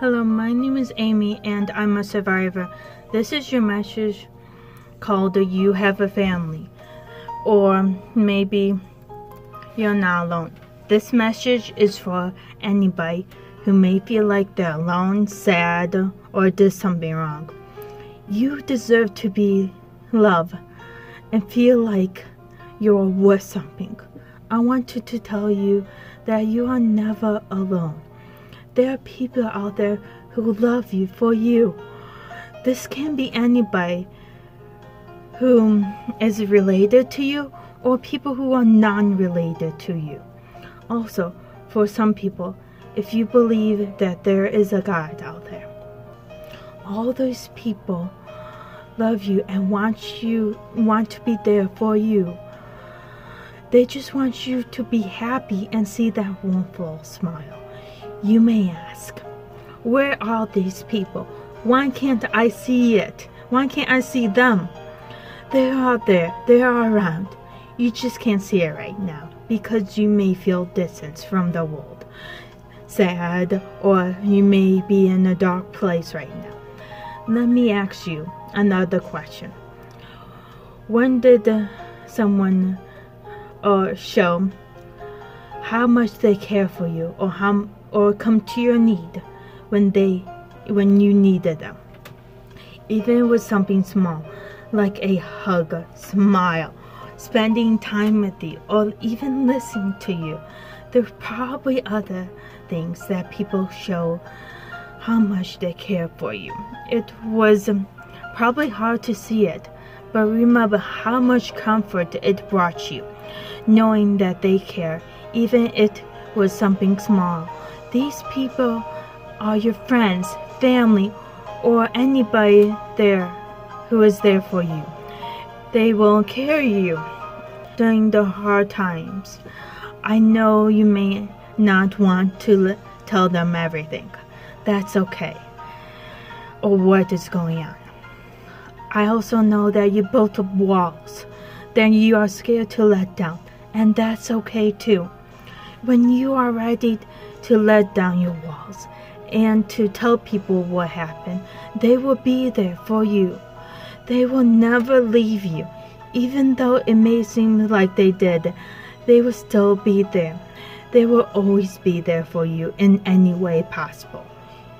Hello, my name is Amy and I'm a survivor. This is your message called You Have a Family, or maybe you're not alone. This message is for anybody who may feel like they're alone, sad, or did something wrong. You deserve to be loved and feel like you're worth something. I wanted to tell you that you are never alone. There are people out there who love you for you. This can be anybody who is related to you or people who are non-related to you. Also, for some people, if you believe that there is a God out there, all those people love you and want to be there for you. They just want you to be happy and see that wonderful smile. You may ask, where are these people? Why can't I see it? Why can't I see them? They are there. They are around. You just can't see it right now because you may feel distance from the world, sad, or you may be in a dark place right now. Let me ask you another question. When did someone show how much they care for you, or come to your need when you needed them? Even with something small, like a hug, a smile, spending time with you, or even listening to you. There's probably other things that people show how much they care for you. It was probably hard to see it, but remember how much comfort it brought you, knowing that they care, even if it was something small. These people are your friends, family, or anybody there who is there for you. They will carry you during the hard times. I know you may not want to tell them everything. That's okay, or what is going on. I also know that you built up walls that you are scared to let down, and that's okay too. When you are ready to let down your walls and to tell people what happened, they will be there for you. They will never leave you. Even though it may seem like they did, they will still be there. They will always be there for you in any way possible.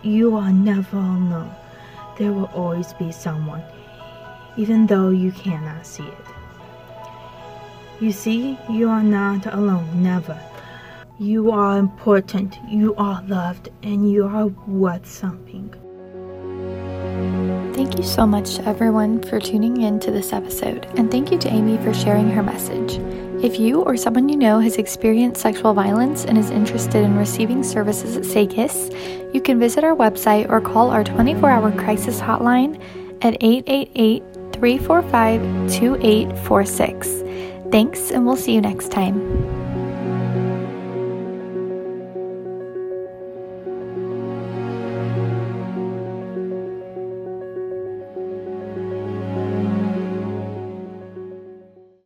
You are never alone. There will always be someone, even though you cannot see it. You see, you are not alone, never. You are important, you are loved, and you are worth something. Thank you so much to everyone for tuning in to this episode, and thank you to Amy for sharing her message. If you or someone you know has experienced sexual violence and is interested in receiving services at SACUS, you can visit our website or call our 24-hour crisis hotline at 888-345-2846. Thanks, and we'll see you next time.